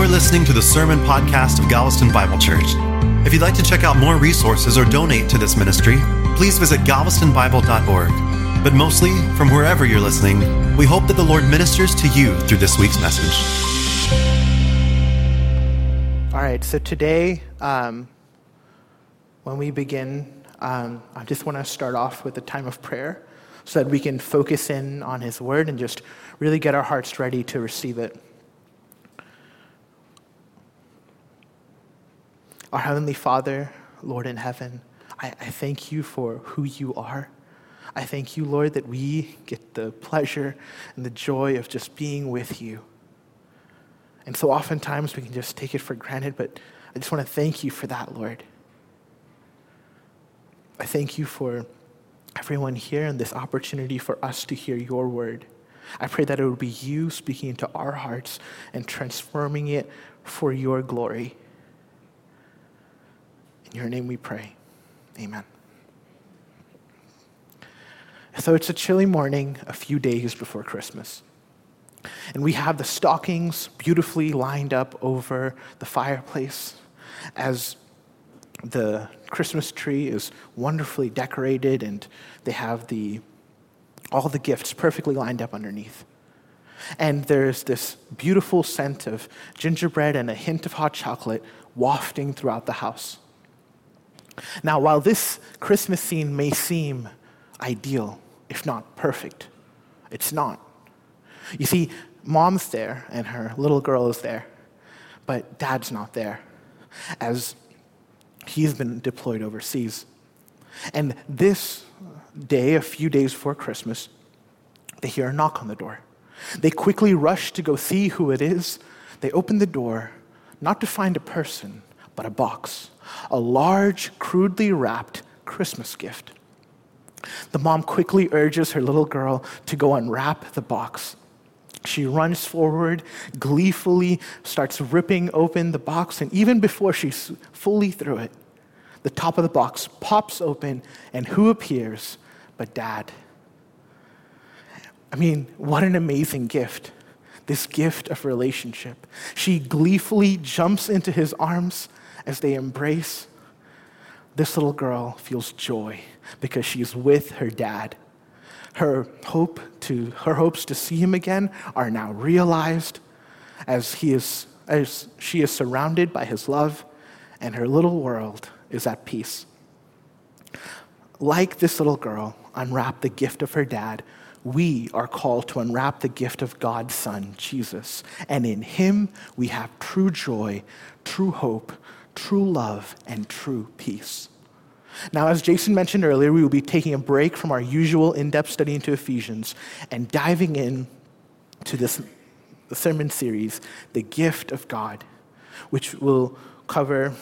You're listening to the Sermon Podcast of Galveston Bible Church. If you'd like to check out more resources or donate to this ministry, please visit galvestonbible.org. But mostly, from wherever you're listening, we hope that the Lord ministers to you through this week's message. All right, so today, when we begin, I just want to start off with a time of prayer so that we can focus in on His Word and just really get our hearts ready to receive it. Our Heavenly Father, Lord in heaven, I thank you for who you are. I thank you, Lord, that we get the pleasure and the joy of just being with you. And so oftentimes we can just take it for granted, but I just want to thank you for that, Lord. I thank you for everyone here and this opportunity for us to hear your word. I pray that it would be you speaking into our hearts and transforming it for your glory. In your name we pray. Amen. So it's a chilly morning a few days before Christmas. And we have the stockings beautifully lined up over the fireplace as the Christmas tree is wonderfully decorated and they have all the gifts perfectly lined up underneath. And there's this beautiful scent of gingerbread and a hint of hot chocolate wafting throughout the house. Now, while this Christmas scene may seem ideal, if not perfect, it's not. You see, Mom's there and her little girl is there, but Dad's not there as he's been deployed overseas. And this day, a few days before Christmas, they hear a knock on the door. They quickly rush to go see who it is. They open the door, not to find a person, but a box, a large, crudely wrapped Christmas gift. The mom quickly urges her little girl to go unwrap the box. She runs forward, gleefully starts ripping open the box, and even before she's fully through it, the top of the box pops open, and who appears but Dad? I mean, what an amazing gift, this gift of relationship. She gleefully jumps into his arms. As they embrace, this little girl feels joy because she's with her dad. Her hopes to see him again are now realized as she is surrounded by his love, and her little world is at peace. Like this little girl unwrapped the gift of her dad, we are called to unwrap the gift of God's Son, Jesus. And in Him, we have true joy, true hope, true love, and true peace. Now, as Jason mentioned earlier, we will be taking a break from our usual in-depth study into Ephesians and diving in to this sermon series, The Gift of God, which will cover,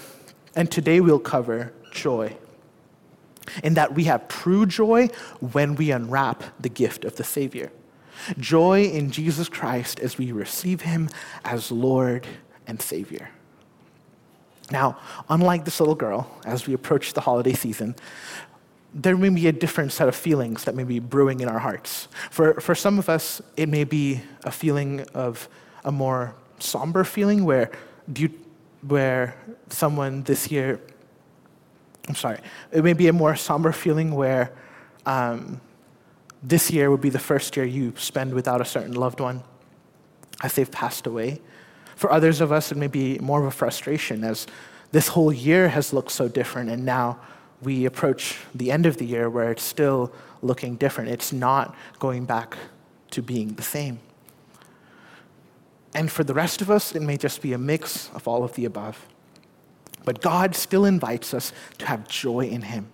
and today we'll cover, joy. In that we have true joy when we unwrap the gift of the Savior. Joy in Jesus Christ as we receive Him as Lord and Savior. Now, unlike this little girl, as we approach the holiday season, there may be a different set of feelings that may be brewing in our hearts. For some of us, it may be a feeling of a more somber feeling it may be a more somber feeling where this year would be the first year you spend without a certain loved one as they've passed away. For others of us, it may be more of a frustration as this whole year has looked so different, and now we approach the end of the year where it's still looking different. It's not going back to being the same. And for the rest of us, it may just be a mix of all of the above. But God still invites us to have joy in Him,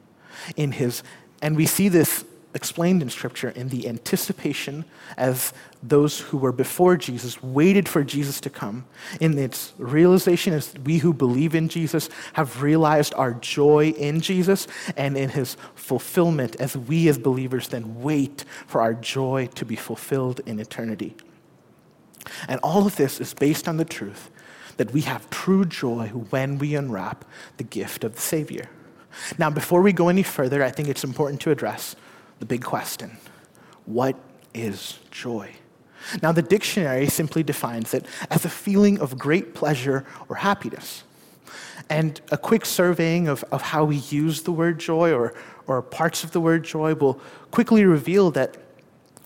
and we see this explained in Scripture in the anticipation as those who were before Jesus waited for Jesus to come. In its realization as we who believe in Jesus have realized our joy in Jesus, and in His fulfillment as we as believers then wait for our joy to be fulfilled in eternity. And all of this is based on the truth that we have true joy when we unwrap the gift of the Savior. Now, before we go any further, I think it's important to address the big question. What is joy? Now, the dictionary simply defines it as a feeling of great pleasure or happiness. And a quick surveying of how we use the word joy or parts of the word joy will quickly reveal that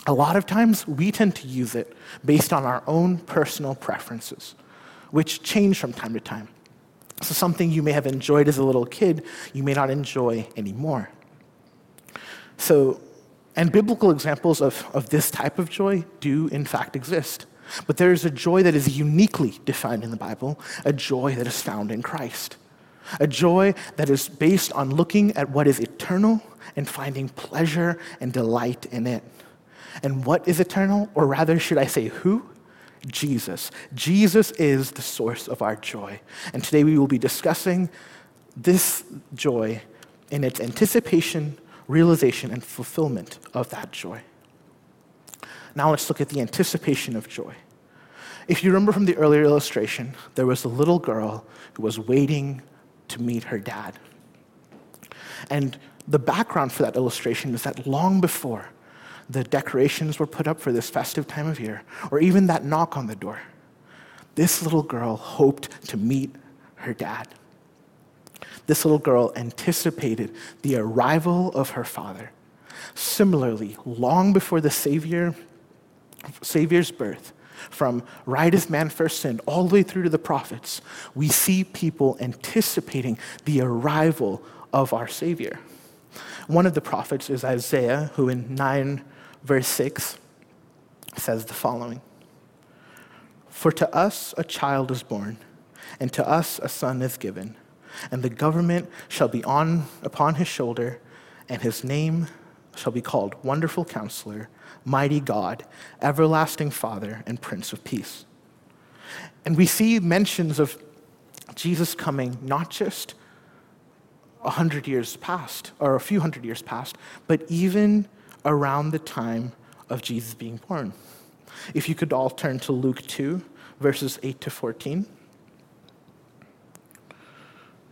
a lot of times we tend to use it based on our own personal preferences, which change from time to time. So something you may have enjoyed as a little kid, you may not enjoy anymore. So, and biblical examples of this type of joy do in fact exist. But there is a joy that is uniquely defined in the Bible, a joy that is found in Christ, a joy that is based on looking at what is eternal and finding pleasure and delight in it. And what is eternal, or rather should I say who? Jesus. Jesus is the source of our joy. And today we will be discussing this joy in its anticipation, realization, and fulfillment of that joy. Now let's look at the anticipation of joy. If you remember from the earlier illustration, there was a little girl who was waiting to meet her dad. And the background for that illustration is that long before the decorations were put up for this festive time of year, or even that knock on the door, this little girl hoped to meet her dad. This little girl anticipated the arrival of her father. Similarly, long before the Savior's birth, from right as man first sinned all the way through to the prophets, we see people anticipating the arrival of our Savior. One of the prophets is Isaiah, who in 9 verse 6 says the following: "For to us a child is born, and to us a son is given, and the government shall be upon his shoulder, and his name shall be called Wonderful Counselor, Mighty God, Everlasting Father, and Prince of Peace." And we see mentions of Jesus coming not just 100 years past, or a few hundred years past, but even around the time of Jesus being born. If you could all turn to Luke 2, verses 8 to 14.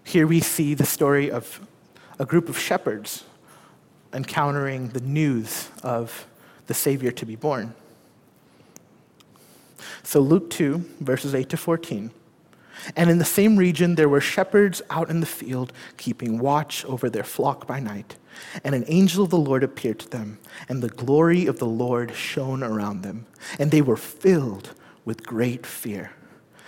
Here we see the story of a group of shepherds encountering the news of the Savior to be born. So Luke 2, verses 8 to 14. "And in the same region there were shepherds out in the field, keeping watch over their flock by night. And an angel of the Lord appeared to them, and the glory of the Lord shone around them, and they were filled with great fear.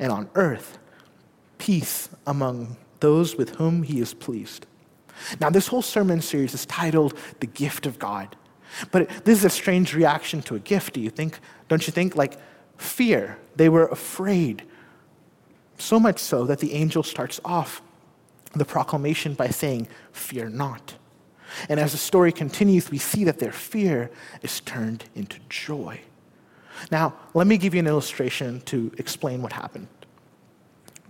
and on earth peace among those with whom he is pleased.'" Now, this whole sermon series is titled "The Gift of God." But this is a strange reaction to a gift, don't you think? Like fear. They were afraid. So much so that the angel starts off the proclamation by saying, "Fear not." And as the story continues, we see that their fear is turned into joy. Now, let me give you an illustration to explain what happened.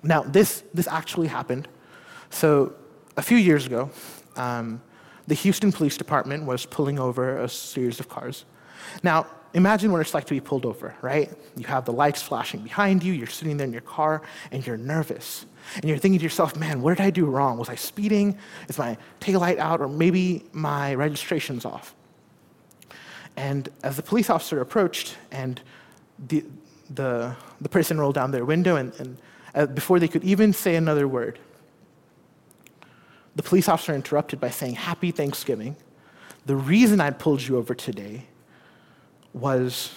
Now, this actually happened. So a few years ago, the Houston Police Department was pulling over a series of cars. Now, imagine what it's like to be pulled over, right? You have the lights flashing behind you, you're sitting there in your car, and you're nervous. And you're thinking to yourself, man, what did I do wrong? Was I speeding? Is my taillight out? Or maybe my registration's off. And as the police officer approached, and the person rolled down their window, and before they could even say another word, the police officer interrupted by saying, "Happy Thanksgiving. The reason I pulled you over today was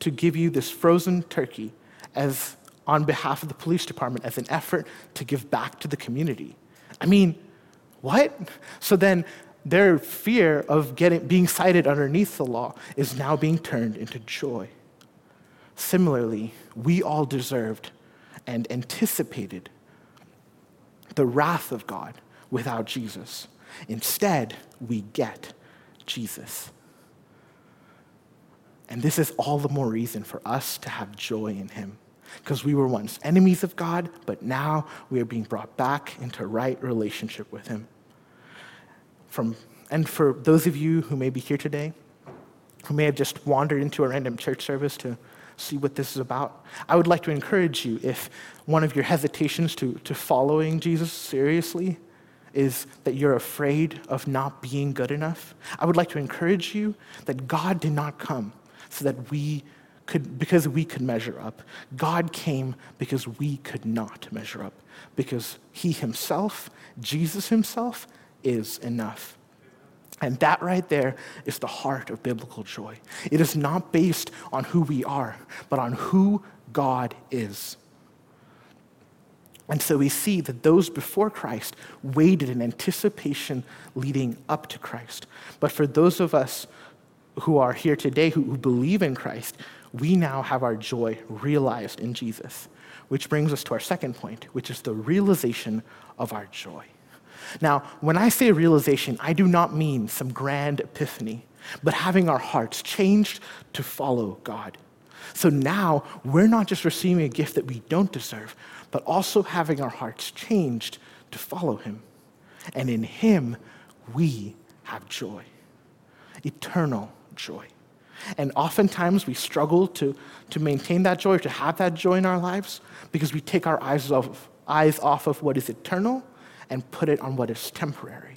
to give you this frozen turkey as on behalf of the police department as an effort to give back to the community." I mean, what? So then their fear of being cited underneath the law is now being turned into joy. Similarly, we all deserved and anticipated the wrath of God without Jesus. Instead, we get Jesus. And this is all the more reason for us to have joy in him, because we were once enemies of God, but now we are being brought back into right relationship with him. And for those of you who may be here today, who may have just wandered into a random church service to see what this is about, I would like to encourage you, if one of your hesitations to following Jesus seriously is that you're afraid of not being good enough, I would like to encourage you that God did not come so that we could, because we could measure up. God came because we could not measure up, because he himself, Jesus himself, is enough. And that right there is the heart of biblical joy. It is not based on who we are, but on who God is. And so we see that those before Christ waited in anticipation leading up to Christ. But for those of us who are here today who believe in Christ, we now have our joy realized in Jesus, which brings us to our second point, which is the realization of our joy. Now, when I say realization, I do not mean some grand epiphany, but having our hearts changed to follow God. So now we're not just receiving a gift that we don't deserve, but also having our hearts changed to follow him. And in him, we have joy, eternal joy. And oftentimes we struggle to maintain that joy, or to have that joy in our lives, because we take our eyes off of what is eternal and put it on what is temporary.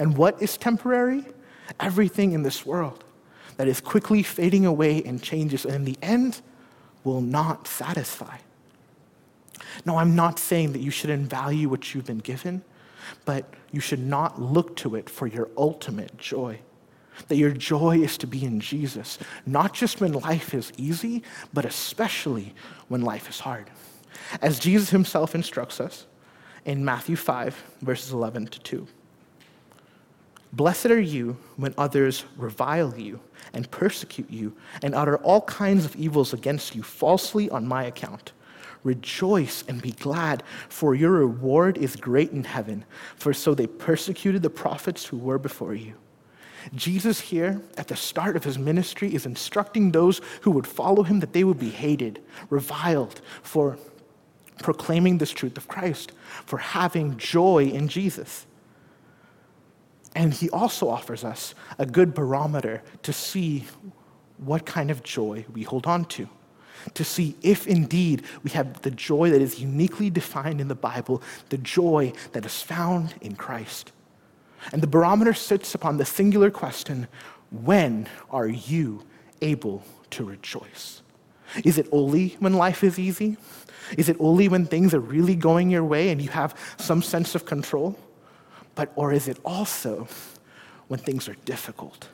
And what is temporary? Everything in this world that is quickly fading away and changes, and in the end will not satisfy. No, I'm not saying that you shouldn't value what you've been given, but you should not look to it for your ultimate joy. That your joy is to be in Jesus, not just when life is easy, but especially when life is hard. As Jesus himself instructs us in Matthew 5, verses 11 to 2. Blessed are you when others revile you and persecute you and utter all kinds of evils against you falsely on my account. Rejoice and be glad, for your reward is great in heaven, for so they persecuted the prophets who were before you. Jesus here, at the start of his ministry, is instructing those who would follow him that they would be hated, reviled for proclaiming this truth of Christ, for having joy in Jesus. And he also offers us a good barometer to see what kind of joy we hold on to see if indeed we have the joy that is uniquely defined in the Bible, the joy that is found in Christ. And the barometer sits upon the singular question, when are you able to rejoice? Is it only when life is easy? Is it only when things are really going your way and you have some sense of control? Or is it also when things are difficult,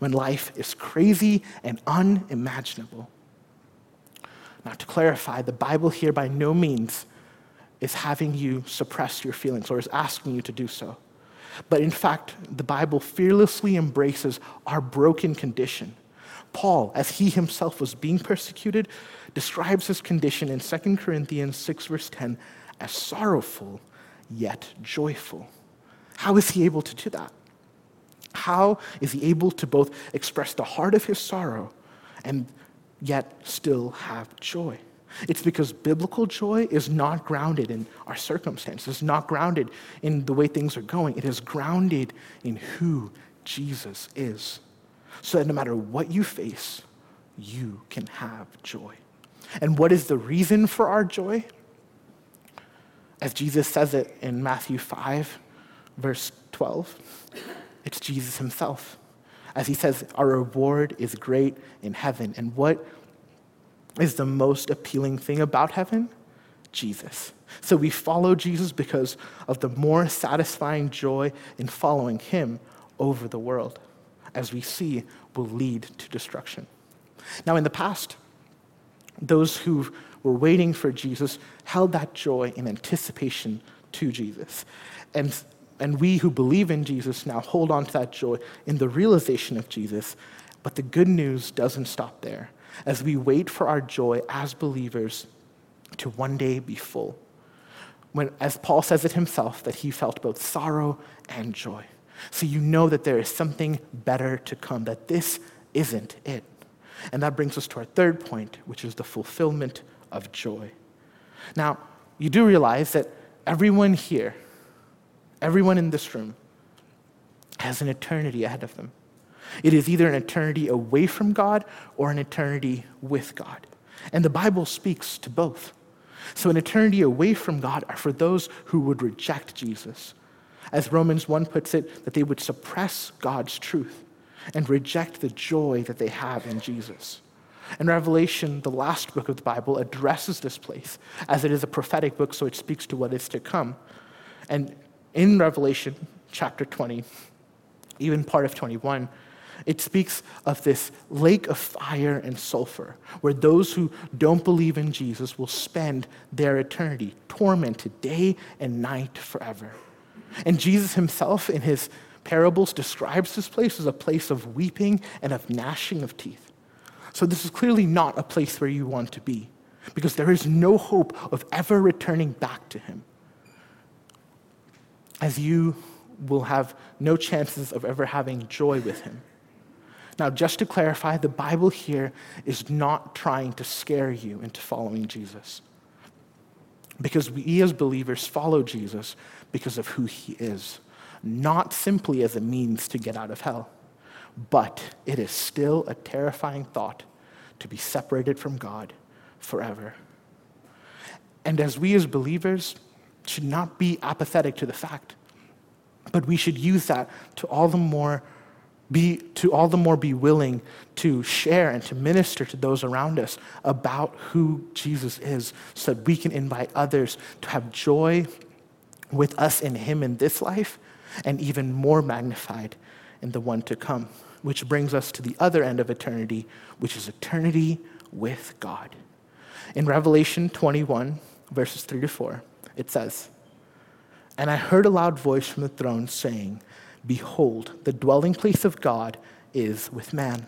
when life is crazy and unimaginable? Now, to clarify, the Bible here by no means is having you suppress your feelings or is asking you to do so. But in fact, the Bible fearlessly embraces our broken condition. Paul, as he himself was being persecuted, describes his condition in 2 Corinthians 6, verse 10, as sorrowful, yet joyful. How is he able to do that? How is he able to both express the heart of his sorrow and yet still have joy? It's because biblical joy is not grounded in our circumstances, it's not grounded in the way things are going. It is grounded in who Jesus is, so that no matter what you face, you can have joy. And what is the reason for our joy? As Jesus says it in Matthew 5, verse 12, it's Jesus himself. As he says, our reward is great in heaven. And what is the most appealing thing about heaven? Jesus. So we follow Jesus because of the more satisfying joy in following him over the world, as we see, will lead to destruction. Now, in the past, those who were waiting for Jesus held that joy in anticipation to Jesus. And we who believe in Jesus now hold on to that joy in the realization of Jesus. But the good news doesn't stop there, as we wait for our joy as believers to one day be full. When, as Paul says it himself, that he felt both sorrow and joy. So you know that there is something better to come, that this isn't it. And that brings us to our third point, which is the fulfillment of joy. Now, you do realize that everyone here, everyone in this room, has an eternity ahead of them. It is either an eternity away from God or an eternity with God. And the Bible speaks to both. So an eternity away from God are for those who would reject Jesus. As Romans 1 puts it, that they would suppress God's truth and reject the joy that they have in Jesus. And Revelation, the last book of the Bible, addresses this place, as it is a prophetic book, so it speaks to what is to come. And in Revelation chapter 20, even part of 21, it speaks of this lake of fire and sulfur, where those who don't believe in Jesus will spend their eternity tormented day and night forever. And Jesus himself, in his parables, describes this place as a place of weeping and of gnashing of teeth. So this is clearly not a place where you want to be, because there is no hope of ever returning back to him, as you will have no chances of ever having joy with him. Now, just to clarify, the Bible here is not trying to scare you into following Jesus, because we as believers follow Jesus because of who he is, not simply as a means to get out of hell, but it is still a terrifying thought to be separated from God forever. And as we as believers should not be apathetic to the fact, but we should use that to all the more be willing to share and to minister to those around us about who Jesus is, so that we can invite others to have joy with us in him in this life, and even more magnified in the one to come. Which brings us to the other end of eternity, which is eternity with God. In Revelation 21, verses 3-4, it says, "And I heard a loud voice from the throne saying, 'Behold, the dwelling place of God is with man.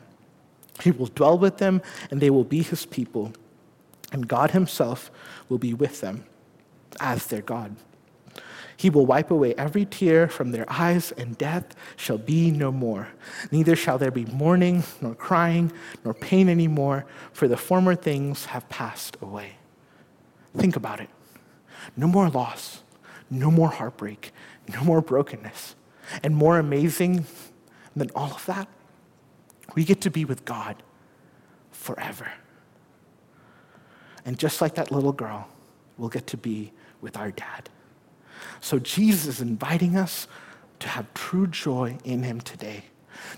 He will dwell with them, and they will be his people, and God himself will be with them as their God. He will wipe away every tear from their eyes, and death shall be no more. Neither shall there be mourning, nor crying, nor pain anymore, for the former things have passed away.'" Think about it. No more loss, no more heartbreak, no more brokenness. And more amazing than all of that, we get to be with God forever. And just like that little girl, we'll get to be with our dad. So Jesus is inviting us to have true joy in him today.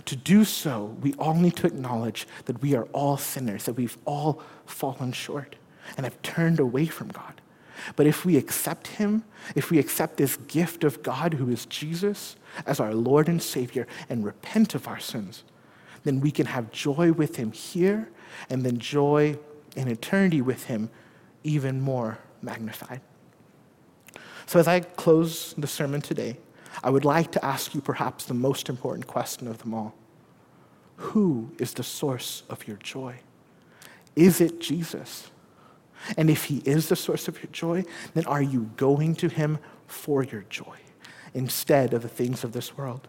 To do so, we all need to acknowledge that we are all sinners, that we've all fallen short and have turned away from God. But if we accept him, if we accept this gift of God who is Jesus as our Lord and Savior and repent of our sins, then we can have joy with him here, and then joy in eternity with him even more magnified. So as I close the sermon today, I would like to ask you perhaps the most important question of them all. Who is the source of your joy? Is it Jesus? And if he is the source of your joy, then are you going to him for your joy instead of the things of this world?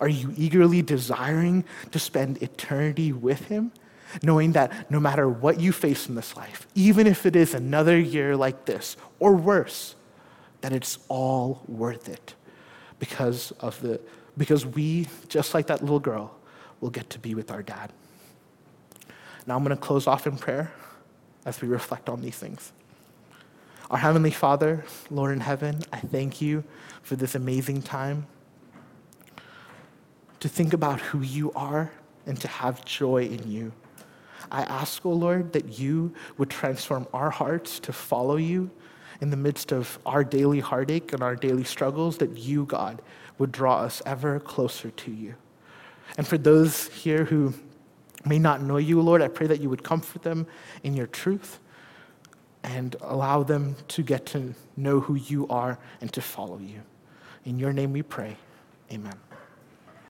Are you eagerly desiring to spend eternity with him, knowing that no matter what you face in this life, even if it is another year like this or worse, that it's all worth it because we, just like that little girl, will get to be with our dad? Now I'm going to close off in prayer as we reflect on these things. Our Heavenly Father, Lord in heaven, I thank you for this amazing time to think about who you are and to have joy in you. I ask, O Lord, that you would transform our hearts to follow you in the midst of our daily heartache and our daily struggles, that you, God, would draw us ever closer to you. And for those here who may not know you, Lord, I pray that you would comfort them in your truth and allow them to get to know who you are and to follow you. In your name we pray, amen.